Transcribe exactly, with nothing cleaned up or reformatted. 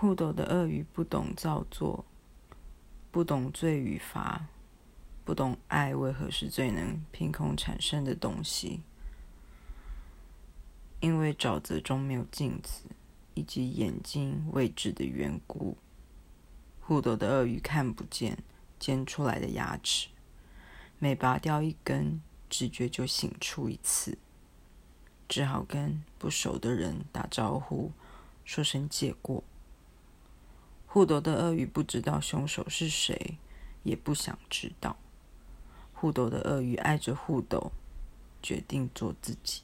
互斗的鳄鱼不懂造作，不懂罪与罚，不懂爱为何是最能凭空产生的东西，因为沼泽中没有镜子，以及眼睛位置的缘故，互斗的鳄鱼看不见尖出来的牙齿，每拔掉一根，直觉就醒出一次，只好跟不熟的人打招呼，说声借过。互斗的鳄鱼不知道凶手是谁，也不想知道。互斗的鳄鱼爱着互斗，决定做自己。